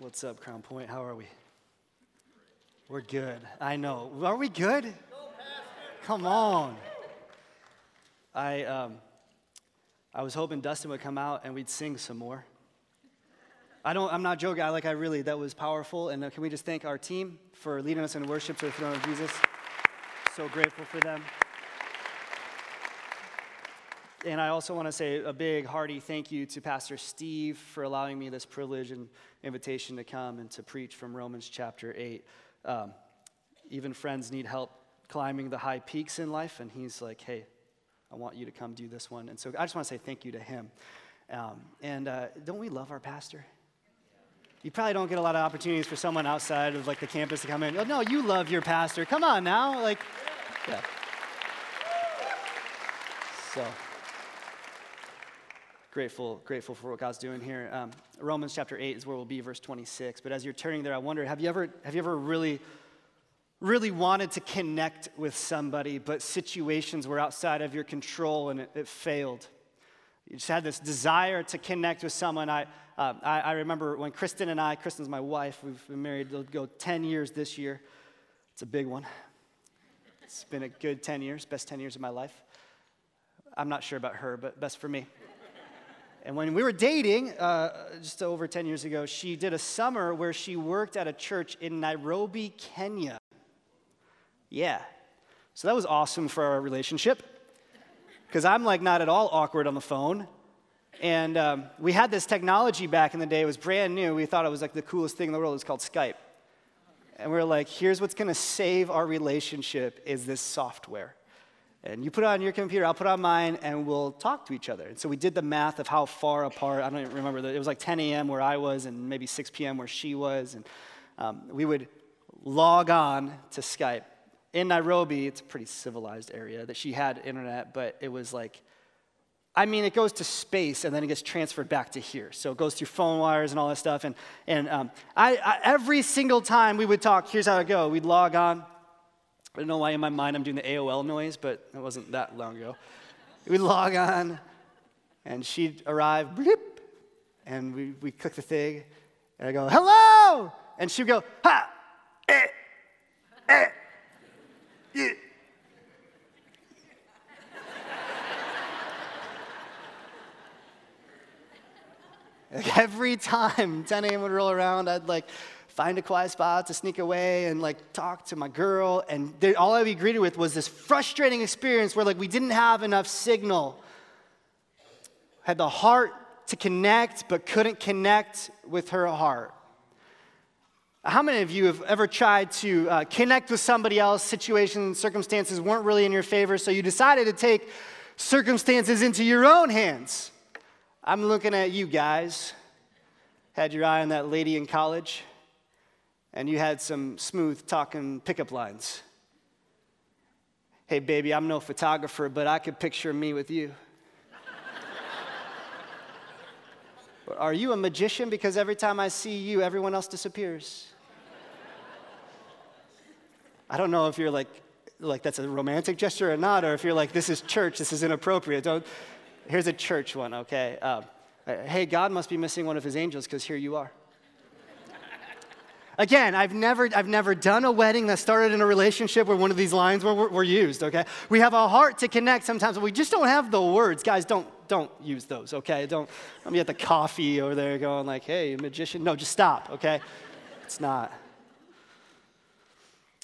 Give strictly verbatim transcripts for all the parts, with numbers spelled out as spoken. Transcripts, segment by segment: What's up, Crown Point? How are we? We're good. I know. Are we good? Go, come on. I um, I was hoping Dustin would come out and we'd sing some more. I don't. I'm not joking. I like. I really. That was powerful. And uh, can we just thank our team for leading us in worship to the throne of Jesus? So grateful for them. And I also want to say a big, hearty thank you to Pastor Steve for allowing me this privilege and invitation to come and to preach from Romans chapter eight. Um, even friends need help climbing the high peaks in life, and he's like, hey, I want you to come do this one. And so I just want to say thank you to him. Um, and uh, don't we love our pastor? You probably don't get a lot of opportunities for someone outside of, like, the campus to come in. Oh, no, you love your pastor. Come on now. Like, yeah. So... Grateful, grateful for what God's doing here. Um, Romans chapter eight is where we'll be, verse twenty-six. But as you're turning there, I wonder, have you ever, have you ever really, really wanted to connect with somebody, but situations were outside of your control and it, it failed? You just had this desire to connect with someone. I, uh, I, I remember when Kristen and I, Kristen's my wife, we've been married, it'll go ten years this year. It's a big one. It's been a good ten years, best ten years of my life. I'm not sure about her, but best for me. And when we were dating, uh, just over ten years ago, she did a summer where she worked at a church in Nairobi, Kenya. Yeah. So that was awesome for our relationship, because I'm, like, not at all awkward on the phone. And um, we had this technology back in the day. It was brand new. We thought it was, like, the coolest thing in the world. It was called Skype. And we were like, here's what's going to save our relationship is this software. And you put it on your computer, I'll put it on mine, and we'll talk to each other. And so we did the math of how far apart. I don't even remember. It was like ten a.m. where I was and maybe six p.m. where she was. And um, we would log on to Skype. In Nairobi, it's a pretty civilized area that she had internet, but it was like, I mean, it goes to space, and then it gets transferred back to here. So it goes through phone wires and all that stuff. And, and um, I, I every single time we would talk, here's how it go. We'd log on. I don't know why in my mind I'm doing the A O L noise, but it wasn't that long ago. We log on, and she'd arrive, bloop, and we we click the thing, and I go, hello! And she'd go, ha, eh, eh, eh. Like every time ten a.m. would roll around, I'd like... find a quiet spot to sneak away and, like, talk to my girl. And they, all I'd be greeted with was this frustrating experience where, like, we didn't have enough signal. Had the heart to connect, but couldn't connect with her heart. How many of you have ever tried to uh, connect with somebody else? Situations and circumstances weren't really in your favor, so you decided to take circumstances into your own hands. I'm looking at you guys. Had your eye on that lady in college. And you had some smooth talking pickup lines. Hey, baby, I'm no photographer, but I could picture me with you. Are you a magician? Because every time I see you, everyone else disappears. I don't know if you're like, like that's a romantic gesture or not, or if you're like, this is church, this is inappropriate. Don't. Here's a church one, okay? Um, hey, God must be missing one of his angels because here you are. Again, I've never I've never done a wedding that started in a relationship where one of these lines were, were, were used, okay? We have a heart to connect sometimes, but we just don't have the words. Guys, don't don't use those, okay? Don't, don't be at the coffee over there going like, hey, magician. No, just stop, okay? It's not.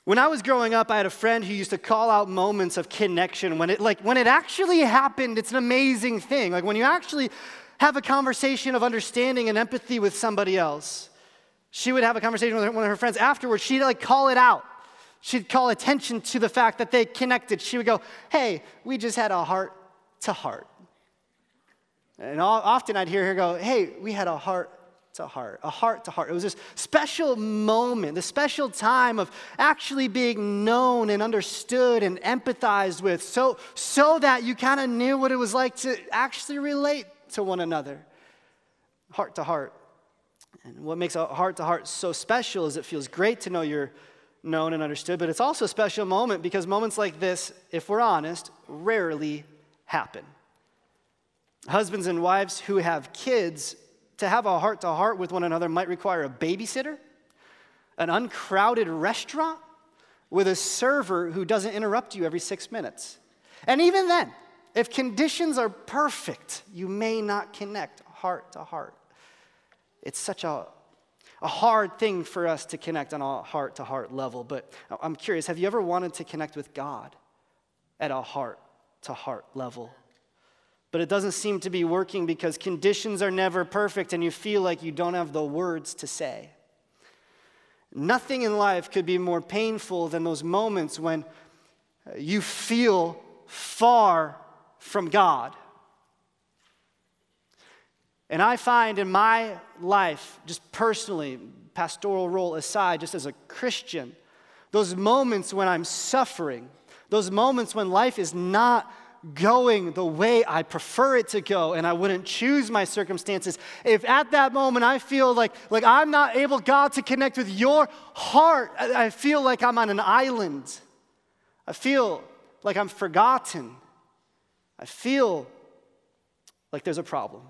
When I was growing up, I had a friend who used to call out moments of connection. When it like when it actually happened, it's an amazing thing. Like when you actually have a conversation of understanding and empathy with somebody else. She would have a conversation with one of her friends afterwards. She'd, like, call it out. She'd call attention to the fact that they connected. She would go, hey, we just had a heart-to-heart. And often I'd hear her go, hey, we had a heart-to-heart, a heart-to-heart. It was this special moment, this special time of actually being known and understood and empathized with so, so that you kind of knew what it was like to actually relate to one another, heart-to-heart. And what makes a heart-to-heart so special is it feels great to know you're known and understood, but it's also a special moment because moments like this, if we're honest, rarely happen. Husbands and wives who have kids to have a heart-to-heart with one another might require a babysitter, an uncrowded restaurant with a server who doesn't interrupt you every six minutes. And even then, if conditions are perfect, you may not connect heart to heart. It's such a, a hard thing for us to connect on a heart to heart level, but I'm curious, have you ever wanted to connect with God at a heart to heart level? But it doesn't seem to be working because conditions are never perfect and you feel like you don't have the words to say. Nothing in life could be more painful than those moments when you feel far from God. And I find in my life, just personally, pastoral role aside, just as a Christian, those moments when I'm suffering, those moments when life is not going the way I prefer it to go, and I wouldn't choose my circumstances. If at that moment I feel like, like I'm not able, God, to connect with your heart, I feel like I'm on an island. I feel like I'm forgotten. I feel like there's a problem.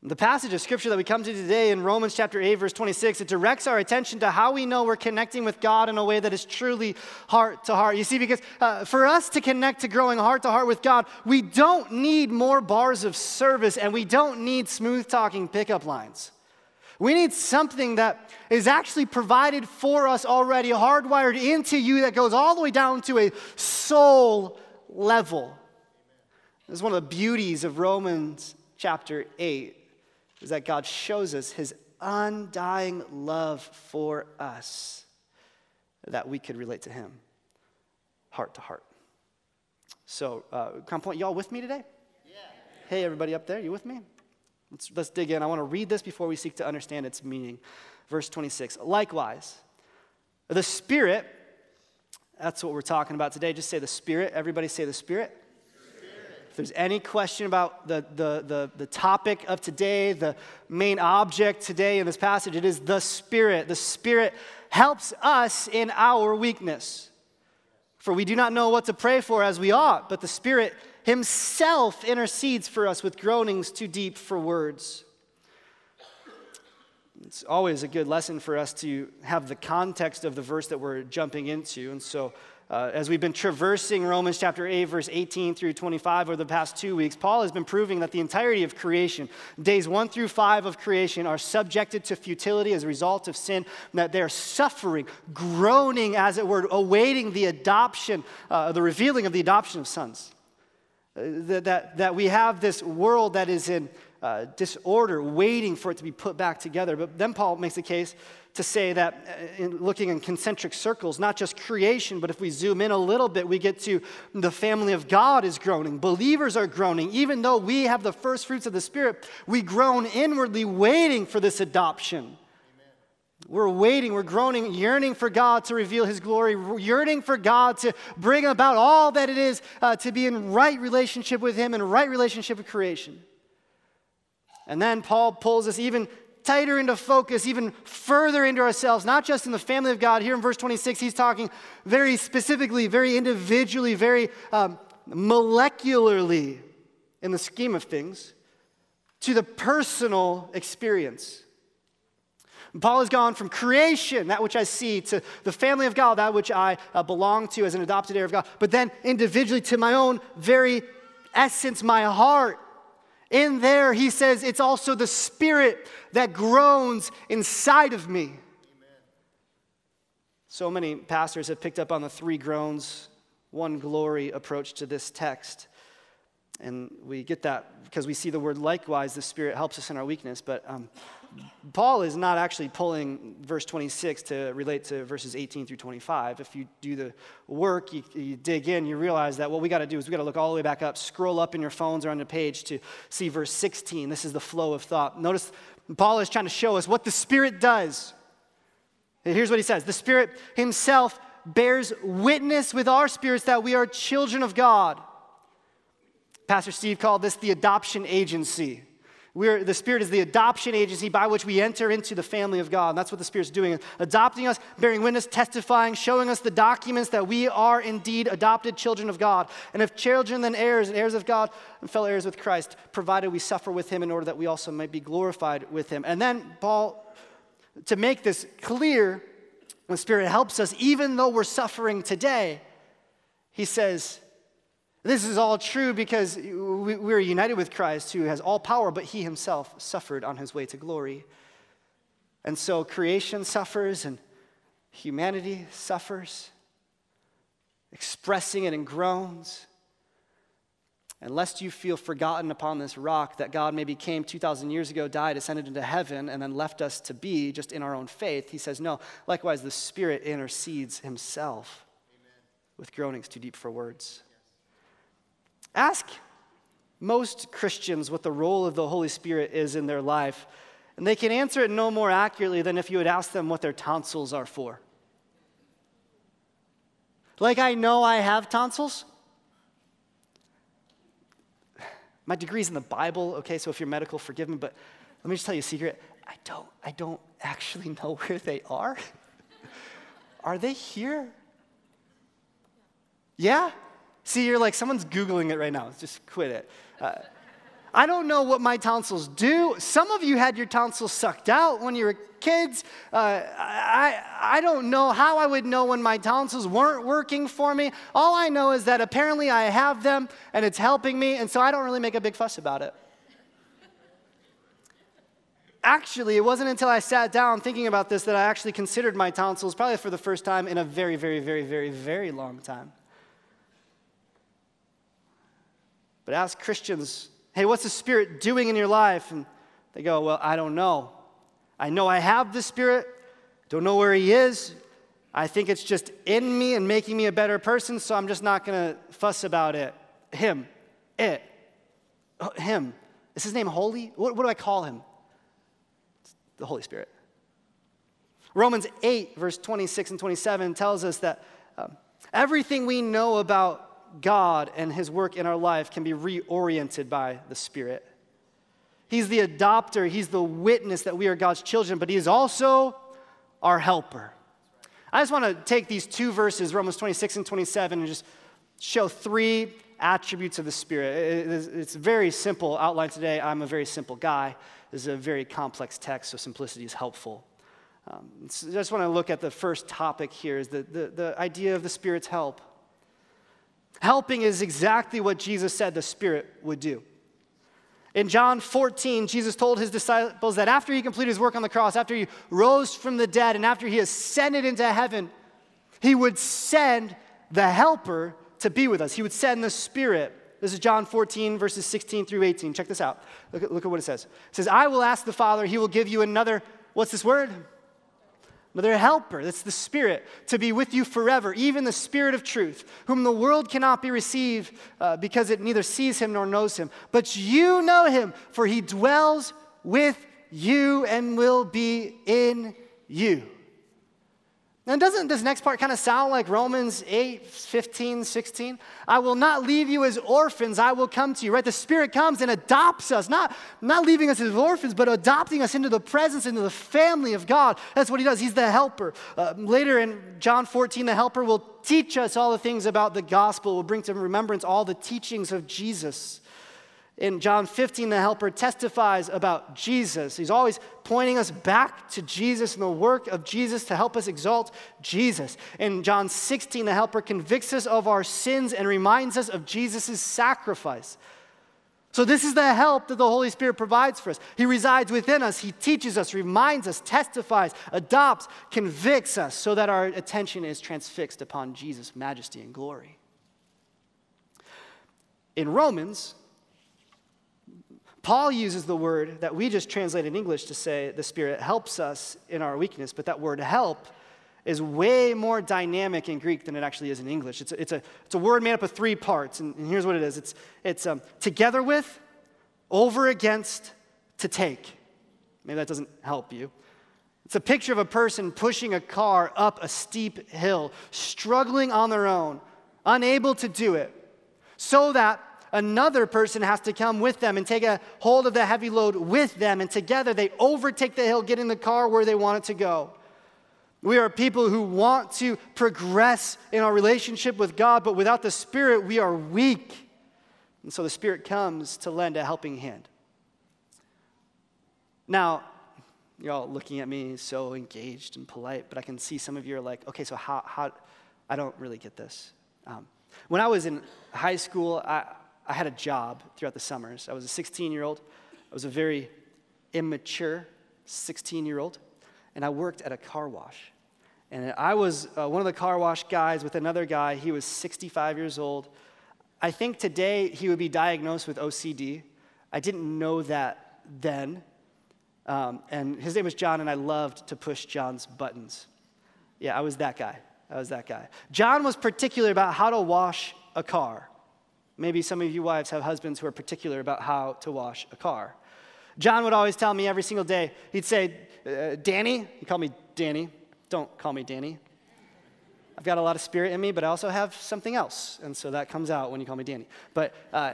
The passage of scripture that we come to today in Romans chapter eight, verse twenty-six, it directs our attention to how we know we're connecting with God in a way that is truly heart to heart. You see, because uh, for us to connect to growing heart to heart with God, we don't need more bars of service and we don't need smooth talking pickup lines. We need something that is actually provided for us already, hardwired into you, that goes all the way down to a soul level. This is one of the beauties of Romans chapter eight. Is that God shows us his undying love for us that we could relate to him heart to heart. So, uh, Crown Point, y'all with me today? Yeah. Hey, everybody up there, you with me? Let's, let's dig in. I want to read this before we seek to understand its meaning. Verse twenty-six, likewise, the Spirit, that's what we're talking about today. Just say the Spirit. Everybody say the Spirit. If there's any question about the, the, the, the topic of today, the main object today in this passage, it is the Spirit. The Spirit helps us in our weakness. For we do not know what to pray for as we ought, but the Spirit himself intercedes for us with groanings too deep for words. It's always a good lesson for us to have the context of the verse that we're jumping into, and so Uh, as we've been traversing Romans chapter eight, verse eighteen through twenty-five over the past two weeks, Paul has been proving that the entirety of creation, days one through five of creation, are subjected to futility as a result of sin, that they're suffering, groaning, as it were, awaiting the adoption, uh, the revealing of the adoption of sons. Uh, that, that, that we have this world that is in uh, disorder, waiting for it to be put back together. But then Paul makes a case to say that in looking in concentric circles, not just creation, but if we zoom in a little bit, we get to the family of God is groaning. Believers are groaning. Even though we have the first fruits of the Spirit, we groan inwardly waiting for this adoption. Amen. We're waiting, we're groaning, yearning for God to reveal his glory, yearning for God to bring about all that it is uh, to be in right relationship with him and right relationship with creation. And then Paul pulls us even tighter into focus, even further into ourselves, not just in the family of God. Here in verse twenty-six, he's talking very specifically, very individually, very um, molecularly in the scheme of things to the personal experience. And Paul has gone from creation, that which I see, to the family of God, that which I uh, belong to as an adopted heir of God, but then individually to my own very essence, my heart. In there, he says, it's also the Spirit that groans inside of me. Amen. So many pastors have picked up on the three groans, one glory approach to this text. And we get that because we see the word likewise, the Spirit helps us in our weakness. But um, Paul is not actually pulling verse twenty-six to relate to verses eighteen through twenty-five. If you do the work, you, you dig in, you realize that what we got to do is we got to look all the way back up, scroll up in your phones or on the page to see verse sixteen. This is the flow of thought. Notice Paul is trying to show us what the Spirit does. And here's what he says. The Spirit himself bears witness with our spirits that we are children of God. Pastor Steve called this the adoption agency. We're, the Spirit is the adoption agency by which we enter into the family of God. And that's what the Spirit's doing, adopting us, bearing witness, testifying, showing us the documents that we are indeed adopted children of God. And if children, then heirs, and heirs of God, and fellow heirs with Christ, provided we suffer with him in order that we also might be glorified with him. And then Paul, to make this clear, when the Spirit helps us, even though we're suffering today, he says, this is all true because we're united with Christ, who has all power, but he himself suffered on his way to glory. And so creation suffers and humanity suffers, expressing it in groans. And lest you feel forgotten upon this rock, that God maybe came two thousand years ago, died, ascended into heaven, and then left us to be just in our own faith, he says, no, likewise the Spirit intercedes himself Amen. With groanings too deep for words. Yes. Ask most Christians what the role of the Holy Spirit is in their life, and they can answer it no more accurately than if you would ask them what their tonsils are for. Like, I know I have tonsils. My degree's in the Bible, okay, so if you're medical, forgive me, but let me just tell you a secret. I don't, I don't actually know where they are. Are they here? Yeah? See, you're like, someone's Googling it right now. Just quit it. Uh, I don't know what my tonsils do. Some of you had your tonsils sucked out when you were kids. Uh, I, I don't know how I would know when my tonsils weren't working for me. All I know is that apparently I have them and it's helping me, and so I don't really make a big fuss about it. Actually, it wasn't until I sat down thinking about this that I actually considered my tonsils, probably for the first time in a very, very, very, very, very long time. But as Christians, hey, what's the Spirit doing in your life? And they go, well, I don't know. I know I have the Spirit. Don't know where he is. I think it's just in me and making me a better person, so I'm just not going to fuss about it. Him. It. Oh, him. Is his name holy? What, what do I call him? It's the Holy Spirit. Romans eight, verse twenty-six and twenty-seven tells us that um, everything we know about God and his work in our life can be reoriented by the Spirit. He's the adopter. He's the witness that we are God's children, but he is also our helper. I just want to take these two verses, Romans twenty-six and twenty-seven, and just show three attributes of the Spirit. It's a very simple outline today. I'm a very simple guy. This is a very complex text, so simplicity is helpful. Um, so I just want to look at the first topic here, is the, the, the idea of the Spirit's help. Helping is exactly what Jesus said the Spirit would do. In John fourteen, Jesus told his disciples that after he completed his work on the cross, after he rose from the dead, and after he ascended into heaven, he would send the helper to be with us. He would send the Spirit. This is John fourteen, verses sixteen through eighteen. Check this out. Look at, look at what it says. It says, I will ask the Father, he will give you another, what's this word? Another helper, that's the Spirit, to be with you forever, even the Spirit of truth, whom the world cannot be received uh, because it neither sees him nor knows him. But you know him, for he dwells with you and will be in you. Now, doesn't this next part kind of sound like Romans eight, fifteen, sixteen? I will not leave you as orphans. I will come to you, right? The Spirit comes and adopts us, not, not leaving us as orphans, but adopting us into the presence, into the family of God. That's what he does. He's the helper. Uh, later in John fourteen, the helper will teach us all the things about the gospel, will bring to remembrance all the teachings of Jesus. In John fifteen, the helper testifies about Jesus. He's always pointing us back to Jesus and the work of Jesus to help us exalt Jesus. In John sixteen, the helper convicts us of our sins and reminds us of Jesus' sacrifice. So this is the help that the Holy Spirit provides for us. He resides within us. He teaches us, reminds us, testifies, adopts, convicts us so that our attention is transfixed upon Jesus' majesty and glory. In Romans, Paul uses the word that we just translate in English to say the Spirit helps us in our weakness, but that word help is way more dynamic in Greek than it actually is in English. It's a, it's a, it's a word made up of three parts, and, and here's what it is. It's, it's um, together with, over against, to take. Maybe that doesn't help you. It's a picture of a person pushing a car up a steep hill, struggling on their own, unable to do it, so that Another person has to come with them and take a hold of the heavy load with them, and together they overtake the hill, get in the car where they want it to go. We are people who want to progress in our relationship with God, but without the Spirit, we are weak. And so the Spirit comes to lend a helping hand. Now, you're all looking at me so engaged and polite, but I can see some of you are like, okay, so how, how I don't really get this. Um, when I was in high school, I, I had a job throughout the summers. I was a sixteen-year-old. I was a very immature sixteen-year-old. And I worked at a car wash. And I was uh, one of the car wash guys with another guy. He was sixty-five years old. I think today he would be diagnosed with O C D. I didn't know that then. Um, and his name was John, and I loved to push John's buttons. Yeah, I was that guy. I was that guy. John was particular about how to wash a car. Maybe some of you wives have husbands who are particular about how to wash a car. John would always tell me every single day, he'd say, uh, Danny, he called me Danny. Don't call me Danny. I've got a lot of spirit in me, but I also have something else. And so that comes out when you call me Danny. But uh,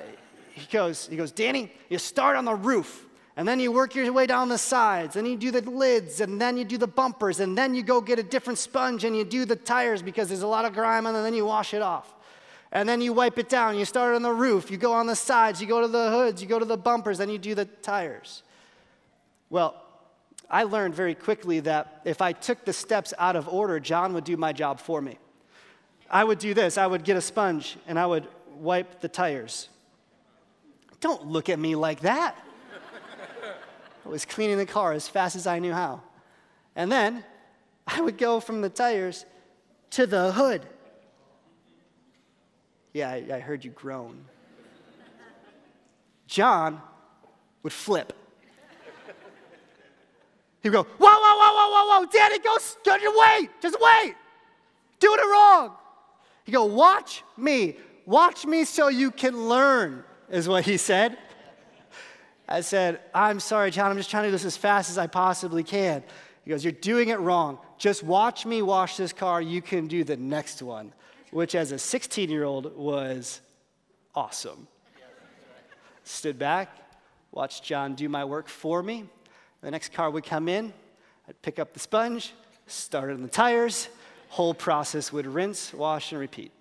he goes, he goes, Danny, you start on the roof, and then you work your way down the sides, and you do the lids, and then you do the bumpers, and then you go get a different sponge, and you do the tires because there's a lot of grime on it, and then you wash it off. And then you wipe it down. You start on the roof. You go on the sides. You go to the hoods. You go to the bumpers. Then you do the tires. Well, I learned very quickly that if I took the steps out of order, John would do my job for me. I would do this. I would get a sponge, and I would wipe the tires. Don't look at me like that. I was cleaning the car as fast as I knew how. And then I would go from the tires to the hood. Yeah, I, I heard you groan. John would flip. He'd go, whoa, whoa, whoa, whoa, whoa, whoa, Daddy, go, just wait, just wait. Doing it wrong. He'd go, watch me. Watch me so you can learn, is what he said. I said, I'm sorry, John, I'm just trying to do this as fast as I possibly can. He goes, you're doing it wrong. Just watch me wash this car. You can do the next one. Which as a sixteen-year-old was awesome. Stood back, watched John do my work for me. The next car would come in, I'd pick up the sponge, start on the tires, whole process would rinse, wash, and repeat.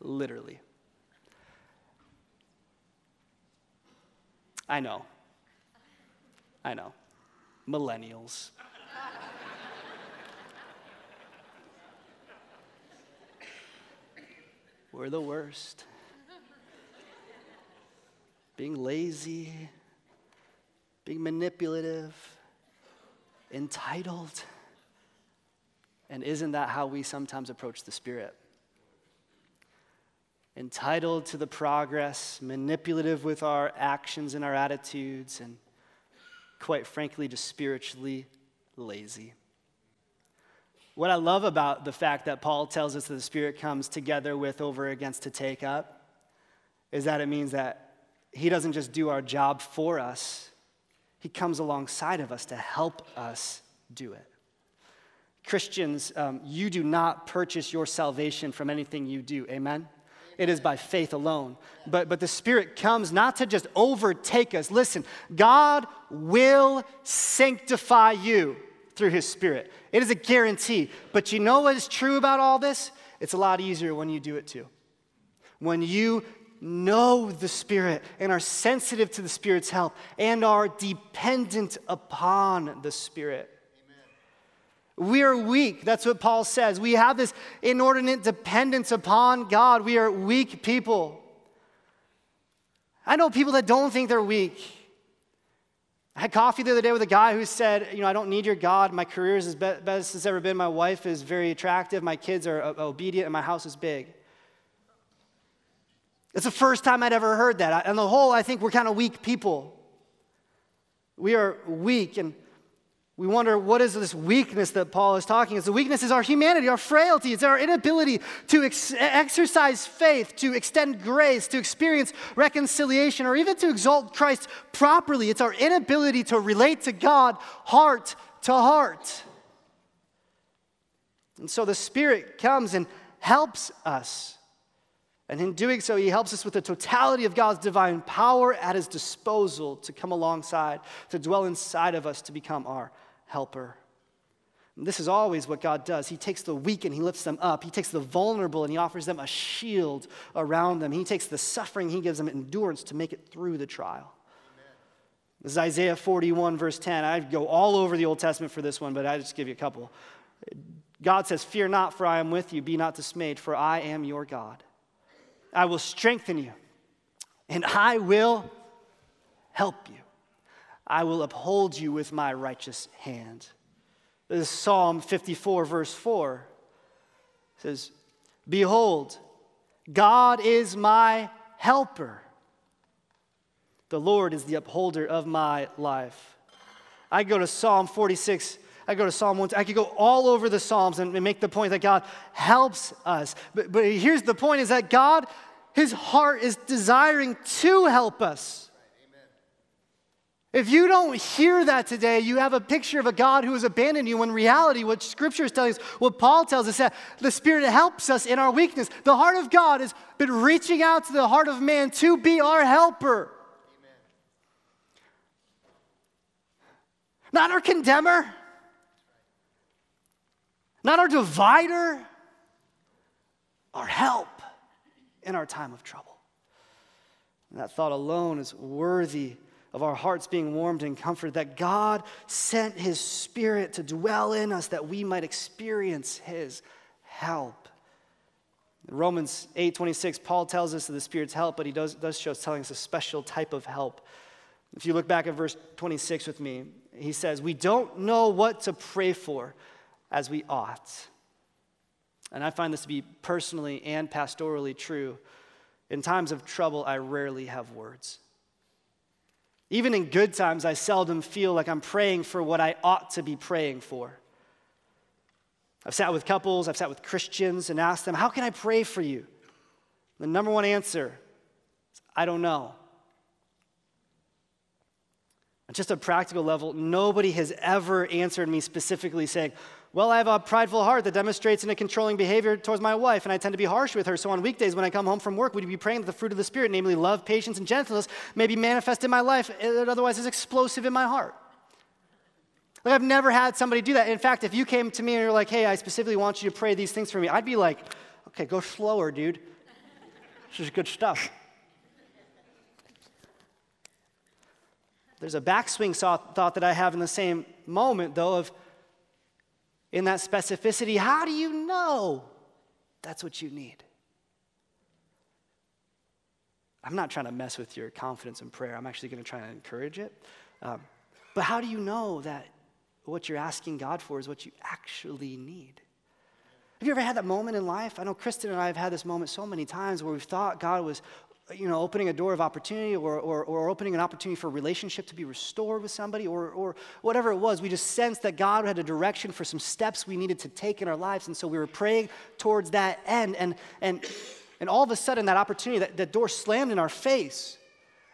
Literally. I know. I know. Millennials. We're the worst. Being lazy, being manipulative, entitled. And isn't that how we sometimes approach the Spirit? Entitled to the progress, manipulative with our actions and our attitudes, and quite frankly, just spiritually lazy. What I love about the fact that Paul tells us that the Spirit comes together with, over, against, to take up, is that it means that he doesn't just do our job for us. He comes alongside of us to help us do it. Christians, um, you do not purchase your salvation from anything you do. Amen? It is by faith alone. But, but the Spirit comes not to just overtake us. Listen, God will sanctify you through his Spirit. It is a guarantee. But you know what is true about all this? It's a lot easier when you do it too. When you know the Spirit and are sensitive to the Spirit's help and are dependent upon the Spirit. Amen. We are weak. That's what Paul says. We have this inordinate dependence upon God. We are weak people. I know people that don't think they're weak. I had coffee the other day with a guy who said, you know, I don't need your God. My career is as be- best it's ever been. My wife is very attractive. My kids are uh, obedient, and my house is big. It's the first time I'd ever heard that. I, on the whole, I think we're kind of weak people. We are weak, and we wonder, what is this weakness that Paul is talking about? The weakness is our humanity, our frailty. It's our inability to ex- exercise faith, to extend grace, to experience reconciliation, or even to exalt Christ properly. It's our inability to relate to God heart to heart. And so the Spirit comes and helps us. And in doing so, he helps us with the totality of God's divine power at his disposal to come alongside, to dwell inside of us, to become our helper. And this is always what God does. He takes the weak and he lifts them up. He takes the vulnerable and he offers them a shield around them. He takes the suffering, he gives them endurance to make it through the trial. Amen. This is Isaiah forty-one, verse ten. I'd go all over the Old Testament for this one, but I just give you a couple. God says, "Fear not, for I am with you. Be not dismayed, for I am your God. I will strengthen you, and I will help you. I will uphold you with my righteous hand." This is Psalm fifty-four, verse four. It says, "Behold, God is my helper. The Lord is the upholder of my life." I go to Psalm forty-six. I go to Psalm one. I could go all over the Psalms and make the point that God helps us. But, but here's the point, is that God, his heart is desiring to help us. Amen. If you don't hear that today, you have a picture of a God who has abandoned you, when reality, what Scripture is telling us, what Paul tells us, that the Spirit helps us in our weakness. The heart of God has been reaching out to the heart of man to be our helper. Amen. Not our condemner. Not our divider, our help in our time of trouble. And that thought alone is worthy of our hearts being warmed in comfort, that God sent his Spirit to dwell in us that we might experience his help. In Romans eight twenty-six, Paul tells us of the Spirit's help, but he does, does show us, telling us a special type of help. If you look back at verse twenty-six with me, he says, "We don't know what to pray for as we ought." And I find this to be personally and pastorally true. In times of trouble, I rarely have words. Even in good times, I seldom feel like I'm praying for what I ought to be praying for. I've sat with couples, I've sat with Christians and asked them, "How can I pray for you?" The number one answer is, "I don't know." On just a practical level, nobody has ever answered me specifically saying, "Well, I have a prideful heart that demonstrates in a controlling behavior towards my wife, and I tend to be harsh with her. So on weekdays when I come home from work, we'd be praying that the fruit of the Spirit, namely love, patience, and gentleness, may be manifest in my life. It otherwise is explosive in my heart." Like, I've never had somebody do that. In fact, if you came to me and you're like, "Hey, I specifically want you to pray these things for me," I'd be like, "Okay, go slower, dude. This is good stuff." There's a backswing thought that I have in the same moment, though, of, in that specificity, how do you know that's what you need? I'm not trying to mess with your confidence in prayer. I'm actually going to try to encourage it. Um, but how do you know that what you're asking God for is what you actually need? Have you ever had that moment in life? I know Kristen and I have had this moment so many times where we've thought God was, you know, opening a door of opportunity, or, or or opening an opportunity for a relationship to be restored with somebody, or or whatever it was. We just sensed that God had a direction for some steps we needed to take in our lives, and so we were praying towards that end, and and and all of a sudden that opportunity, that, that door slammed in our face,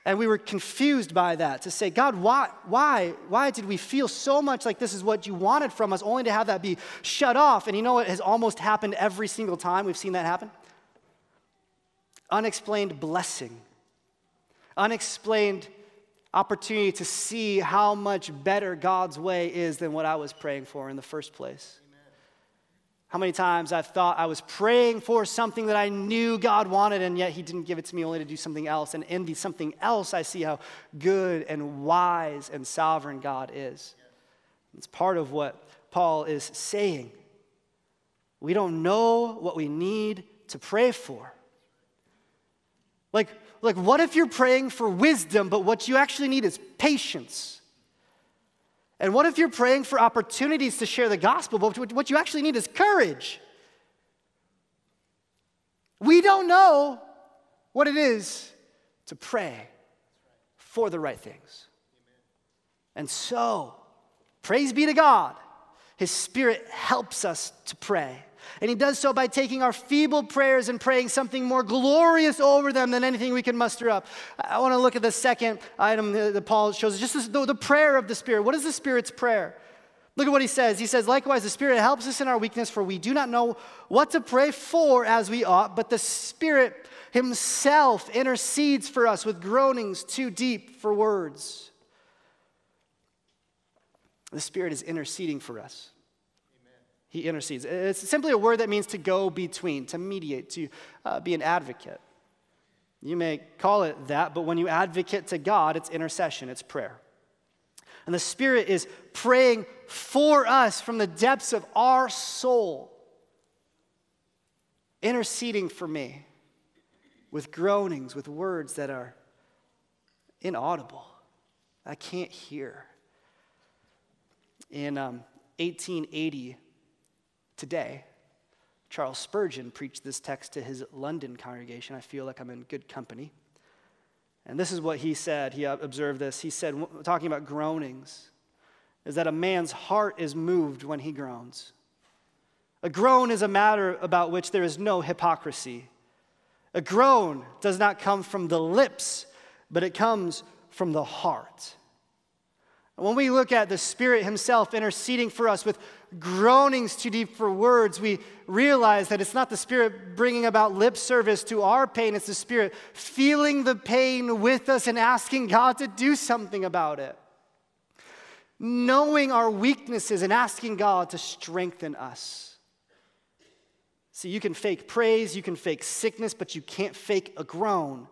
and we were confused by that, to say, "God, why why why did we feel so much like this is what you wanted from us," only to have that be shut off? And you know, it has almost happened every single time we've seen that happen. Unexplained blessing, unexplained opportunity to see how much better God's way is than what I was praying for in the first place. Amen. How many times I've thought I was praying for something that I knew God wanted, and yet he didn't give it to me, only to do something else. And in the something else, I see how good and wise and sovereign God is. Yes. It's part of what Paul is saying. We don't know what we need to pray for. Like, like, what if you're praying for wisdom, but what you actually need is patience? And what if you're praying for opportunities to share the gospel, but what you actually need is courage? We don't know what it is to pray for the right things. And so, praise be to God, his Spirit helps us to pray. And he does so by taking our feeble prayers and praying something more glorious over them than anything we can muster up. I want to look at the second item that Paul shows, just this, the prayer of the Spirit. What is the Spirit's prayer? Look at what he says. He says, "Likewise, the Spirit helps us in our weakness, for we do not know what to pray for as we ought, but the Spirit himself intercedes for us with groanings too deep for words. The Spirit is interceding for us. Amen. He intercedes. It's simply a word that means to go between, to mediate, to uh, be an advocate. You may call it that, but when you advocate to God, it's intercession, it's prayer. And the Spirit is praying for us from the depths of our soul, interceding for me with groanings, with words that are inaudible. I can't hear. In um, eighteen eighty, today, Charles Spurgeon preached this text to his London congregation. I feel like I'm in good company. And this is what he said. He observed this. He said, talking about groanings, is that a man's heart is moved when he groans. A groan is a matter about which there is no hypocrisy. A groan does not come from the lips, but it comes from the heart. When we look at the Spirit himself interceding for us with groanings too deep for words, we realize that it's not the Spirit bringing about lip service to our pain. It's the Spirit feeling the pain with us and asking God to do something about it. Knowing our weaknesses and asking God to strengthen us. See, you can fake praise, you can fake sickness, but you can't fake a groan.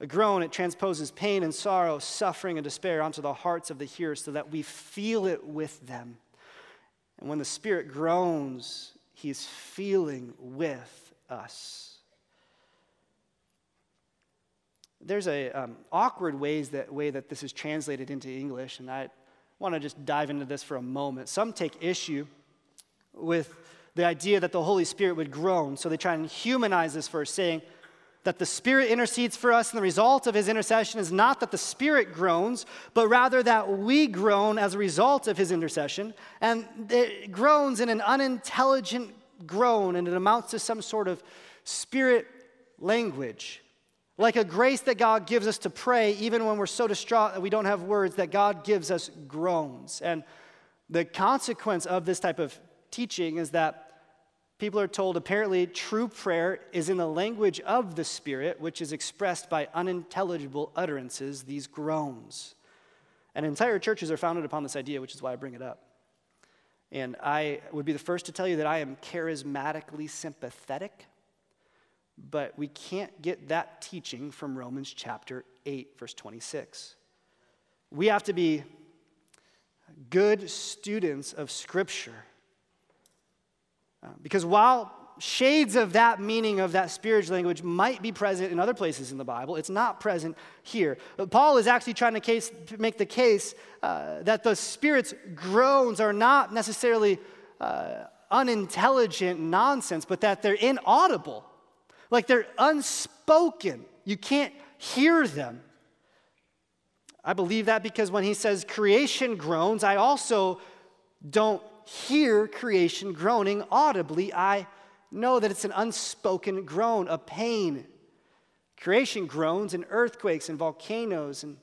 A groan, it transposes pain and sorrow, suffering and despair onto the hearts of the hearers so that we feel it with them. And when the Spirit groans, he's feeling with us. There's a um, awkward ways that, way that this is translated into English, and I want to just dive into this for a moment. Some take issue with the idea that the Holy Spirit would groan, so they try and humanize this verse, saying that the Spirit intercedes for us, and the result of his intercession is not that the Spirit groans, but rather that we groan as a result of his intercession. And it groans in an unintelligent groan, and it amounts to some sort of spirit language, like a grace that God gives us to pray, even when we're so distraught that we don't have words, that God gives us groans. And the consequence of this type of teaching is that people are told apparently true prayer is in the language of the Spirit, which is expressed by unintelligible utterances, these groans. And entire churches are founded upon this idea, which is why I bring it up. And I would be the first to tell you that I am charismatically sympathetic, but we can't get that teaching from Romans chapter eight, verse twenty-six. We have to be good students of Scripture. Because while shades of that meaning of that spiritual language might be present in other places in the Bible, it's not present here. Paul is actually trying to case, make the case uh, that the Spirit's groans are not necessarily uh, unintelligent nonsense, but that they're inaudible. Like they're unspoken. You can't hear them. I believe that because when he says creation groans, I also don't hear creation groaning audibly. I know that it's an unspoken groan, a pain. Creation groans in earthquakes and volcanoes. And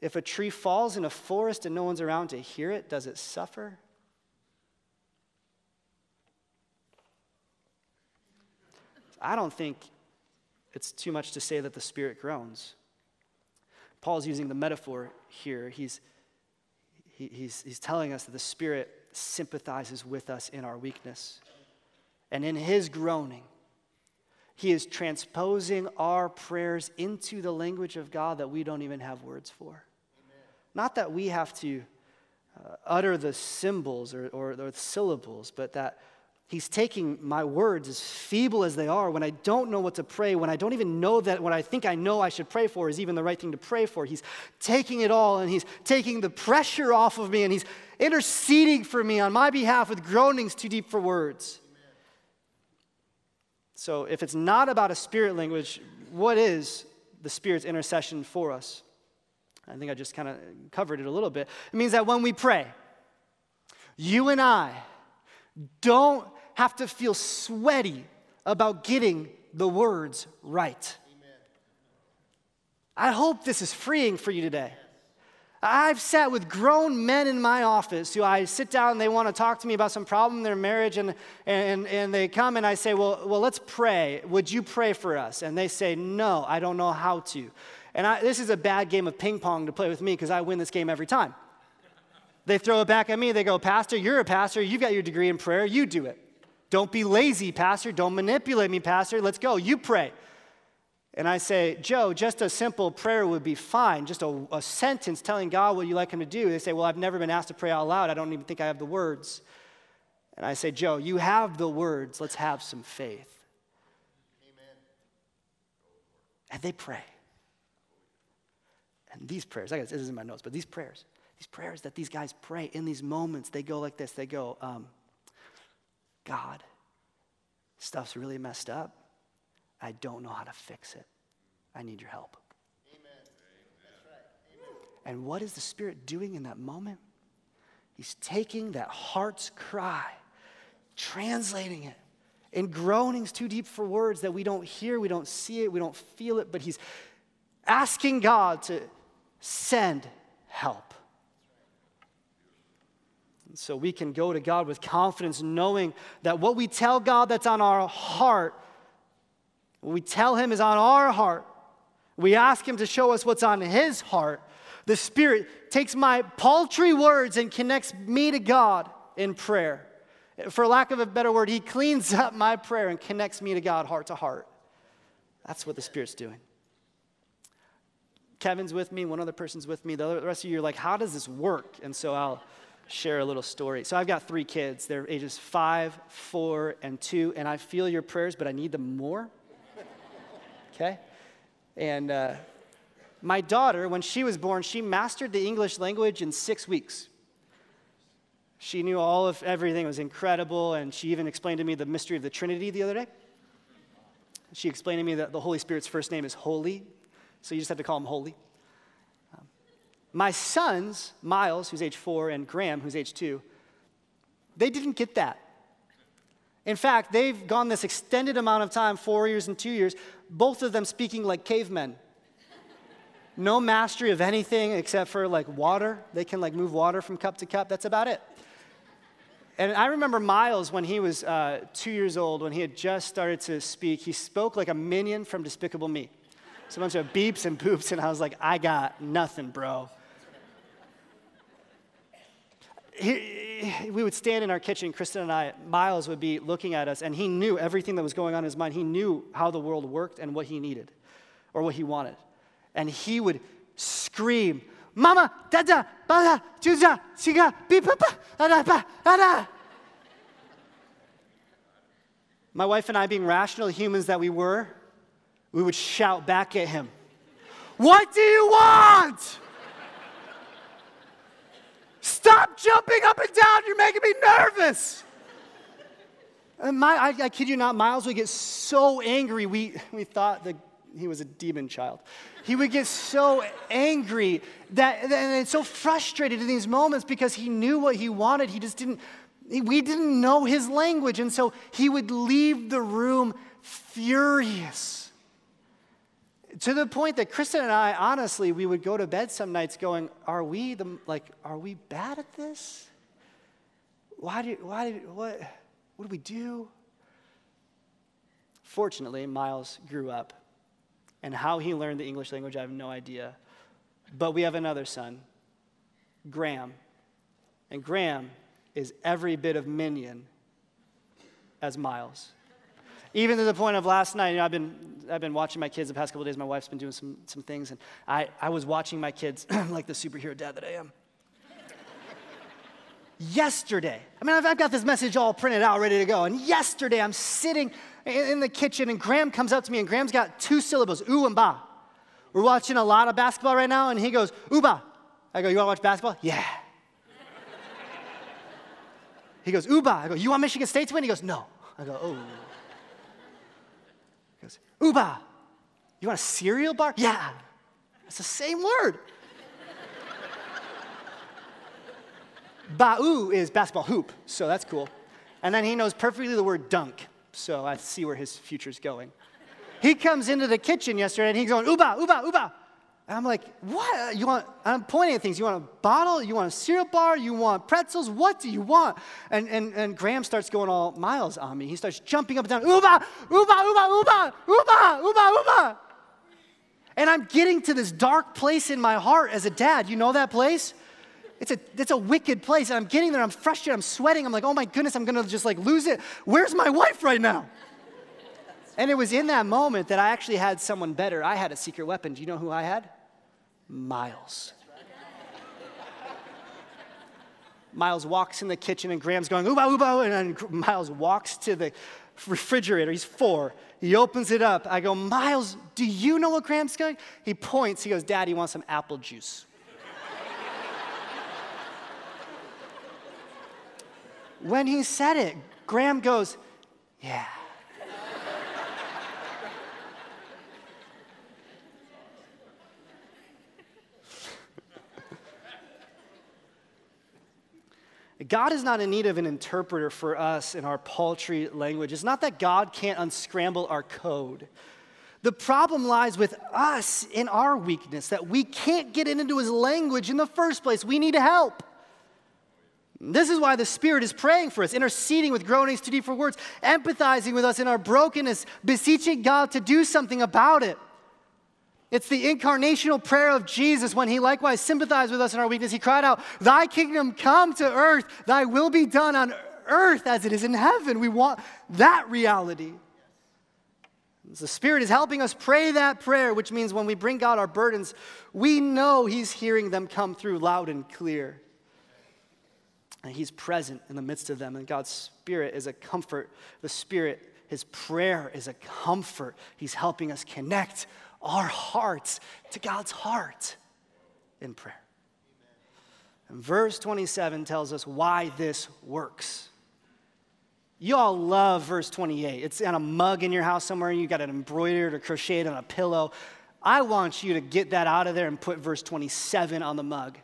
if a tree falls in a forest and no one's around to hear it, does it suffer? I don't think it's too much to say that the Spirit groans. Paul's using the metaphor here. He's He's, he's telling us that the Spirit sympathizes with us in our weakness. And in his groaning, he is transposing our prayers into the language of God that we don't even have words for. Amen. Not that we have to uh, utter the symbols or, or, or the syllables, but that he's taking my words, as feeble as they are, when I don't know what to pray, when I don't even know that what I think I know I should pray for is even the right thing to pray for. He's taking it all, and he's taking the pressure off of me, and he's interceding for me on my behalf with groanings too deep for words. Amen. So if it's not about a spirit language, what is the Spirit's intercession for us? I think I just kind of covered it a little bit. It means that when we pray, you and I don't have to feel sweaty about getting the words right. Amen. I hope this is freeing for you today. I've sat with grown men in my office who I sit down and they want to talk to me about some problem in their marriage, and and and they come and I say, well, well, let's pray. Would you pray for us? And they say, no, I don't know how to. And I, this is a bad game of ping pong to play with me because I win this game every time. They throw it back at me. They go, Pastor, you're a pastor. You've got your degree in prayer. You do it. Don't be lazy, Pastor. Don't manipulate me, Pastor. Let's go. You pray. And I say, Joe, just a simple prayer would be fine. Just a, a sentence telling God what you'd like him to do. They say, well, I've never been asked to pray out loud. I don't even think I have the words. And I say, Joe, you have the words. Let's have some faith. Amen. And they pray. And these prayers, I guess this is in my notes, but these prayers, these prayers that these guys pray in these moments, they go like this. They go, um, God, stuff's really messed up. I don't know how to fix it. I need your help. Amen. That's right. Amen. And what is the Spirit doing in that moment? He's taking that heart's cry, translating it in groanings too deep for words that we don't hear, we don't see it, we don't feel it, but he's asking God to send help. And so we can go to God with confidence, knowing that what we tell God that's on our heart, what we tell him is on our heart. We ask him to show us what's on his heart. The Spirit takes my paltry words and connects me to God in prayer. For lack of a better word, he cleans up my prayer and connects me to God heart to heart. That's what the Spirit's doing. Kevin's with me. One other person's with me. The, other, the rest of you are like, how does this work? And so I'll share a little story. So I've got three kids. They're ages five, four, and two. And I feel your prayers, but I need them more. Okay, and uh, my daughter, when she was born, she mastered the English language in six weeks. She knew all of everything. It was incredible, and she even explained to me the mystery of the Trinity the other day. She explained to me that the Holy Spirit's first name is Holy, so you just have to call him Holy. Um, my sons, Miles, who's age four, and Graham, who's age two, they didn't get that. In fact, they've gone this extended amount of time, four years and two years, both of them speaking like cavemen. No mastery of anything except for like water. They can like move water from cup to cup. That's about it. And I remember Miles when he was uh, two years old, when he had just started to speak, he spoke like a minion from Despicable Me. It's a bunch of beeps and boops, and I was like, I got nothing, bro. He, we would stand in our kitchen, Kristen and I, Miles would be looking at us, and he knew everything that was going on in his mind. He knew how the world worked and what he needed or what he wanted. And he would scream, Mama, Dada, Bada, Juja, Shiga, Bi Papa, Ada, Ba, Ada. My wife and I, being rational humans that we were, we would shout back at him, What do you want? Stop jumping up and down. You're making me nervous. And my, I, I kid you not, Miles would get so angry. We, we thought that he was a demon child. He would get so angry that, and so frustrated in these moments because he knew what he wanted. He just didn't, we didn't know his language. And so he would leave the room furious. To the point that Kristen and I, honestly, we would go to bed some nights going, "Are we the like? Are we bad at this? Why do? Why did? What? What do we do?" Fortunately, Miles grew up, and how he learned the English language, I have no idea. But we have another son, Graham, and Graham is every bit of minion as Miles. Even to the point of last night, you know, I've been I've been watching my kids the past couple of days. My wife's been doing some some things, and I, I was watching my kids like the superhero dad that I am. Yesterday, I mean, I've, I've got this message all printed out, ready to go. And yesterday, I'm sitting in, in the kitchen, and Graham comes up to me, and Graham's got two syllables, ooh and ba. We're watching a lot of basketball right now, and he goes, ooh, ba. I go, you want to watch basketball? Yeah. He goes, ooh, ba. I go, you want Michigan State to win? He goes, no. I go, oh. Uba, you want a cereal bar? Yeah, it's the same word. Ba'u is basketball hoop, so that's cool. And then he knows perfectly the word dunk, so I see where his future's going. He comes into the kitchen yesterday and he's going, Uba, Uba, Uba. And I'm like, what? You want? I'm pointing at things. You want a bottle? You want a cereal bar? You want pretzels? What do you want? And and and Graham starts going all miles on me. He starts jumping up and down. Uba, uba, uba, uba, uba, uba, uba. And I'm getting to this dark place in my heart as a dad. You know that place? It's a it's a wicked place. And I'm getting there. I'm frustrated. I'm sweating. I'm like, oh my goodness, I'm gonna just like lose it. Where's my wife right now? And it was in that moment that I actually had someone better. I had a secret weapon. Do you know who I had? Miles. Miles walks in the kitchen and Graham's going, ooba, ooba, and then Miles walks to the refrigerator. He's four. He opens it up. I go, Miles, do you know what Graham's going? He points. He goes, Dad, he wants some apple juice. When he said it, Graham goes, yeah. God is not in need of an interpreter for us in our paltry language. It's not that God can't unscramble our code. The problem lies with us in our weakness, that we can't get into his language in the first place. We need help. This is why the Spirit is praying for us, interceding with groanings too deep for words, empathizing with us in our brokenness, beseeching God to do something about it. It's the incarnational prayer of Jesus when he likewise sympathized with us in our weakness. He cried out, thy kingdom come to earth, thy will be done on earth as it is in heaven. We want that reality. The Spirit is helping us pray that prayer, which means when we bring God our burdens, we know he's hearing them come through loud and clear. And he's present in the midst of them. And God's Spirit is a comfort. The Spirit, his prayer is a comfort. He's helping us connect our hearts to God's heart in prayer. And verse twenty-seven tells us why this works. You all love verse twenty-eight. It's on a mug in your house somewhere. You got it embroidered or crocheted on a pillow. I want you to get that out of there and put verse twenty-seven on the mug.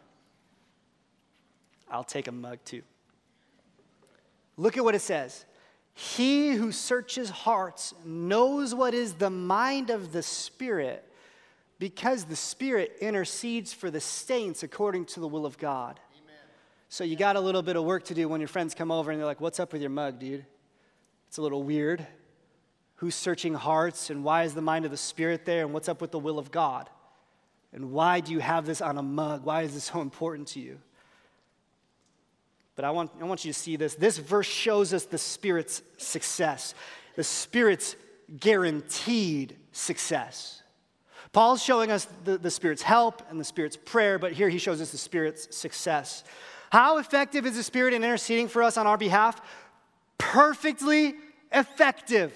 I'll take a mug too. Look at what it says. He who searches hearts knows what is the mind of the Spirit, because the Spirit intercedes for the saints according to the will of God. Amen. So you got a little bit of work to do when your friends come over and they're like, what's up with your mug, dude? It's a little weird. Who's searching hearts, and why is the mind of the Spirit there, and what's up with the will of God? And why do you have this on a mug? Why is this so important to you? But I want, I want you to see this. This verse shows us the Spirit's success, the Spirit's guaranteed success. Paul's showing us the, the Spirit's help and the Spirit's prayer, but here he shows us the Spirit's success. How effective is the Spirit in interceding for us on our behalf? Perfectly effective.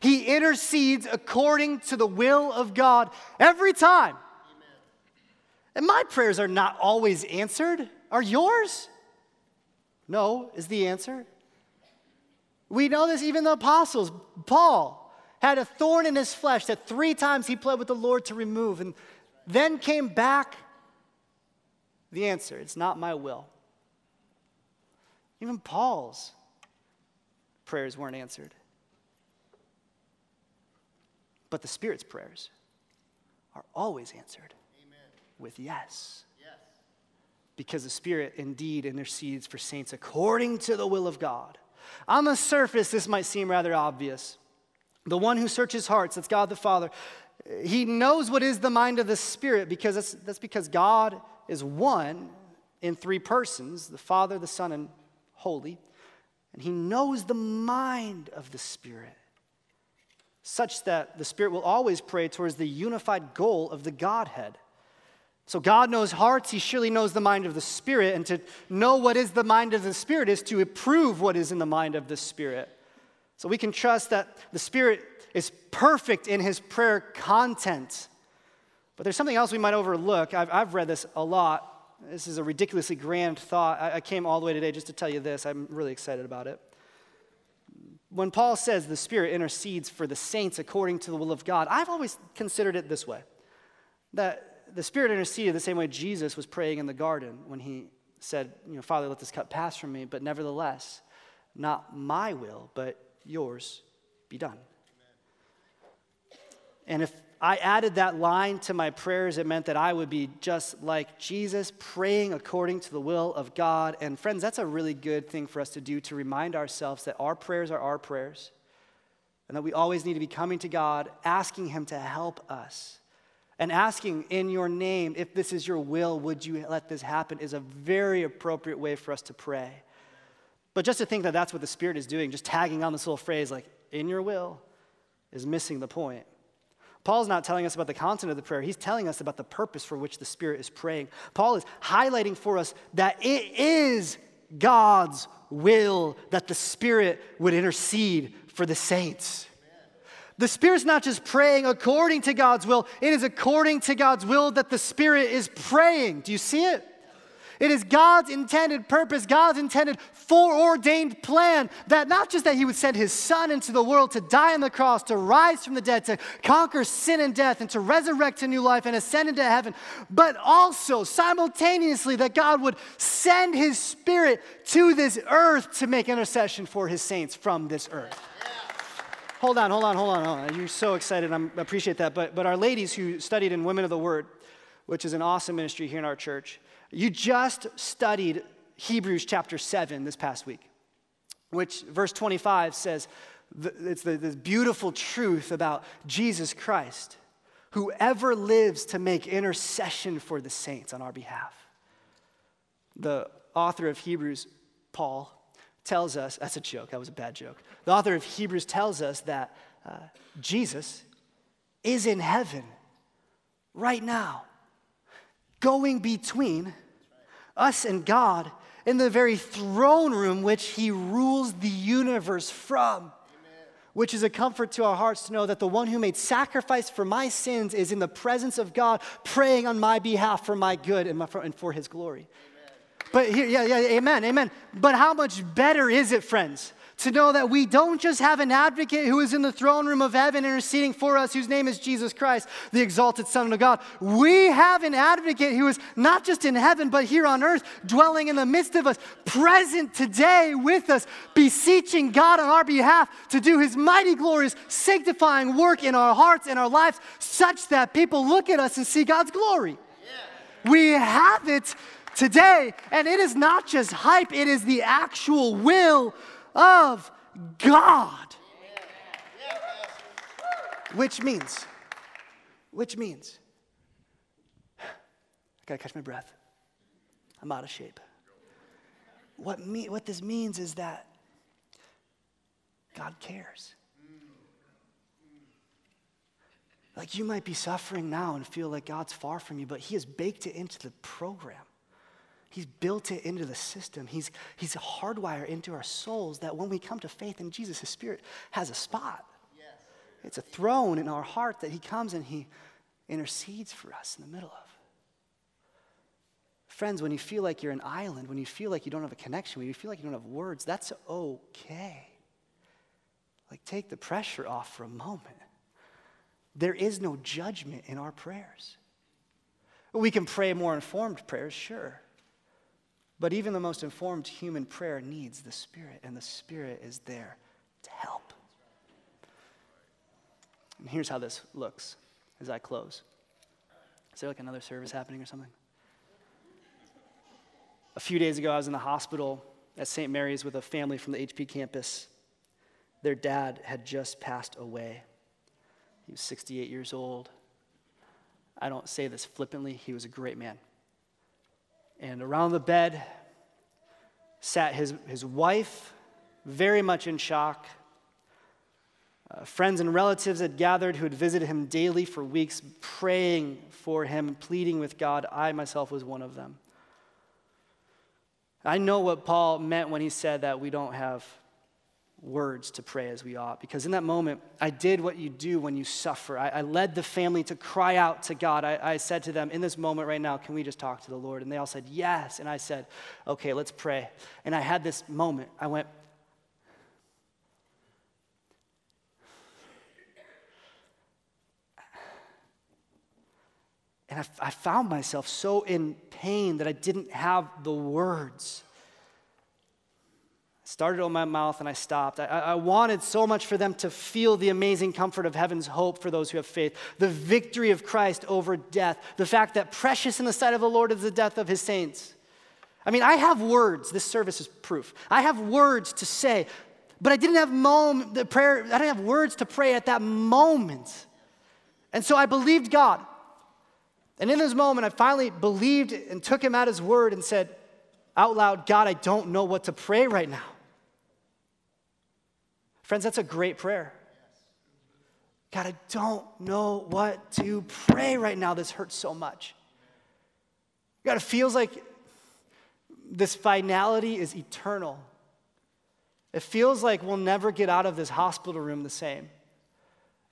He intercedes according to the will of God every time. Amen. And my prayers are not always answered. Are yours? No, is the answer. We know this, even the apostles. Paul had a thorn in his flesh that three times he pled with the Lord to remove, and then came back the answer. It's not my will. Even Paul's prayers weren't answered. But the Spirit's prayers are always answered. Amen. With yes. Because the Spirit indeed intercedes for saints according to the will of God. On the surface, this might seem rather obvious. The one who searches hearts, that's God the Father, he knows what is the mind of the Spirit, because that's, that's because God is one in three persons, the Father, the Son, and Holy. And he knows the mind of the Spirit, such that the Spirit will always pray towards the unified goal of the Godhead. So God knows hearts, he surely knows the mind of the Spirit, and to know what is the mind of the Spirit is to approve what is in the mind of the Spirit. So we can trust that the Spirit is perfect in his prayer content. But there's something else we might overlook. I've, I've read this a lot. This is a ridiculously grand thought. I, I came all the way today just to tell you this. I'm really excited about it. When Paul says the Spirit intercedes for the saints according to the will of God, I've always considered it this way, that the Spirit interceded the same way Jesus was praying in the garden when he said, you know, Father, let this cup pass from me, but nevertheless, not my will, but yours be done. Amen. And if I added that line to my prayers. It meant that I would be just like Jesus, praying according to the will of God. And friends, that's a really good thing for us to do, to remind ourselves that our prayers are our prayers and that we always need to be coming to God, asking him to help us. And asking in your name, if this is your will, would you let this happen, is a very appropriate way for us to pray. But just to think that that's what the Spirit is doing, just tagging on this little phrase like, in your will, is missing the point. Paul's not telling us about the content of the prayer. He's telling us about the purpose for which the Spirit is praying. Paul is highlighting for us that it is God's will that the Spirit would intercede for the saints. The Spirit's not just praying according to God's will. It is according to God's will that the Spirit is praying. Do you see it? It is God's intended purpose, God's intended foreordained plan, that not just that he would send his Son into the world to die on the cross, to rise from the dead, to conquer sin and death, and to resurrect to new life and ascend into heaven, but also simultaneously that God would send his Spirit to this earth to make intercession for his saints from this earth. Hold on, hold on, hold on, hold on. You're so excited. I appreciate that. But but our ladies who studied in Women of the Word, which is an awesome ministry here in our church, you just studied Hebrews chapter seven this past week, which verse twenty-five says, it's the, the beautiful truth about Jesus Christ, who ever lives to make intercession for the saints on our behalf. The author of Hebrews, Paul, tells us, that's a joke, that was a bad joke. The author of Hebrews tells us that uh, Jesus is in heaven right now, going between us and God in the very throne room which he rules the universe from. Which is a comfort to our hearts to know that the one who made sacrifice for my sins is in the presence of God, praying on my behalf for my good and, my, and for his glory. But here, yeah, yeah, amen, amen. But how much better is it, friends, to know that we don't just have an advocate who is in the throne room of heaven interceding for us, whose name is Jesus Christ, the exalted Son of God. We have an advocate who is not just in heaven, but here on earth, dwelling in the midst of us, present today with us, beseeching God on our behalf to do his mighty, glorious, sanctifying work in our hearts and our lives, such that people look at us and see God's glory. Yeah. We have it today, and it is not just hype, it is the actual will of God. Yeah. Which means, which means, I gotta catch my breath. I'm out of shape. What me, what this means is that God cares. Like, you might be suffering now and feel like God's far from you, but he has baked it into the program. He's built it into the system. He's, he's hardwired into our souls that when we come to faith in Jesus, his Spirit has a spot. Yes. It's a throne in our heart that he comes and he intercedes for us in the middle of. Friends, when you feel like you're an island, when you feel like you don't have a connection, when you feel like you don't have words, that's okay. Like, take the pressure off for a moment. There is no judgment in our prayers. We can pray more informed prayers, sure. But even the most informed human prayer needs the Spirit, and the Spirit is there to help. And here's how this looks as I close. Is there like another service happening or something? A few days ago, I was in the hospital at Saint Mary's with a family from the H P campus. Their dad had just passed away. He was sixty-eight years old. I don't say this flippantly, he was a great man. And around the bed sat his, his wife, very much in shock. Uh, friends and relatives had gathered who had visited him daily for weeks, praying for him, pleading with God. I myself was one of them. I know what Paul meant when he said that we don't have words to pray as we ought, because in that moment, I did what you do when you suffer. I, I led the family to cry out to God. I, I said to them, in this moment right now, can we just talk to the Lord? And they all said, yes. And I said, okay, let's pray. And I had this moment. I went, and I, I found myself so in pain that I didn't have the words. started on my mouth and I stopped. I, I wanted so much for them to feel the amazing comfort of heaven's hope for those who have faith, the victory of Christ over death, the fact that precious in the sight of the Lord is the death of his saints. I mean, I have words. This service is proof. I have words to say, but I didn't have moment, the prayer. I didn't have words to pray at that moment. And so I believed God. And in this moment, I finally believed and took him at his word and said out loud, God, I don't know what to pray right now. Friends, that's a great prayer. God, I don't know what to pray right now. This hurts so much. God, it feels like this finality is eternal. It feels like we'll never get out of this hospital room the same.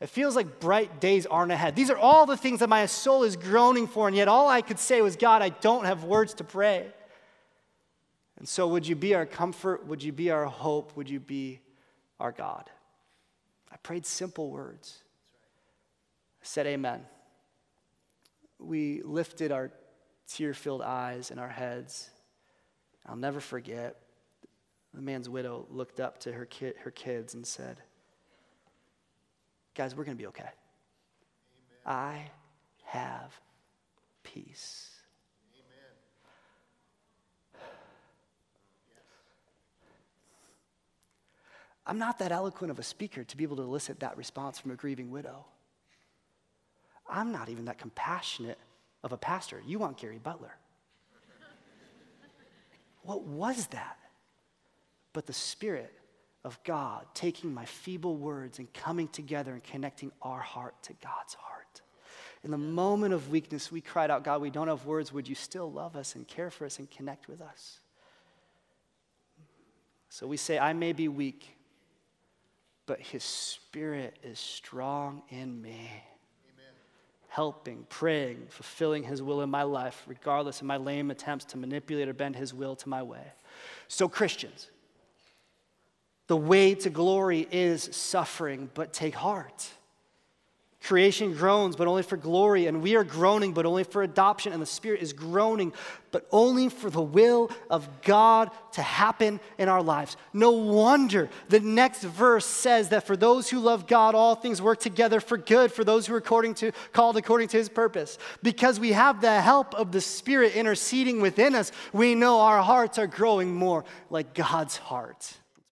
It feels like bright days aren't ahead. These are all the things that my soul is groaning for, and yet all I could say was, God, I don't have words to pray. And so would you be our comfort? Would you be our hope? Would you be our God? I prayed simple words. I said amen. We lifted our tear-filled eyes and our heads. I'll never forget, the man's widow looked up to her ki- her kids and said, guys, we're going to be okay. Amen. I have peace. Amen. I'm not that eloquent of a speaker to be able to elicit that response from a grieving widow. I'm not even that compassionate of a pastor. You want Gary Butler. What was that? But the Spirit of God taking my feeble words and coming together and connecting our heart to God's heart. In the moment of weakness, we cried out, God, we don't have words. Would you still love us and care for us and connect with us? So we say, I may be weak, but his Spirit is strong in me. Helping, praying, fulfilling his will in my life, regardless of my lame attempts to manipulate or bend his will to my way. So Christians, the way to glory is suffering, but take heart. Creation groans, but only for glory, and we are groaning, but only for adoption, and the Spirit is groaning, but only for the will of God to happen in our lives. No wonder the next verse says that for those who love God, all things work together for good for those who are according to, called according to his purpose. Because we have the help of the Spirit interceding within us, we know our hearts are growing more like God's heart.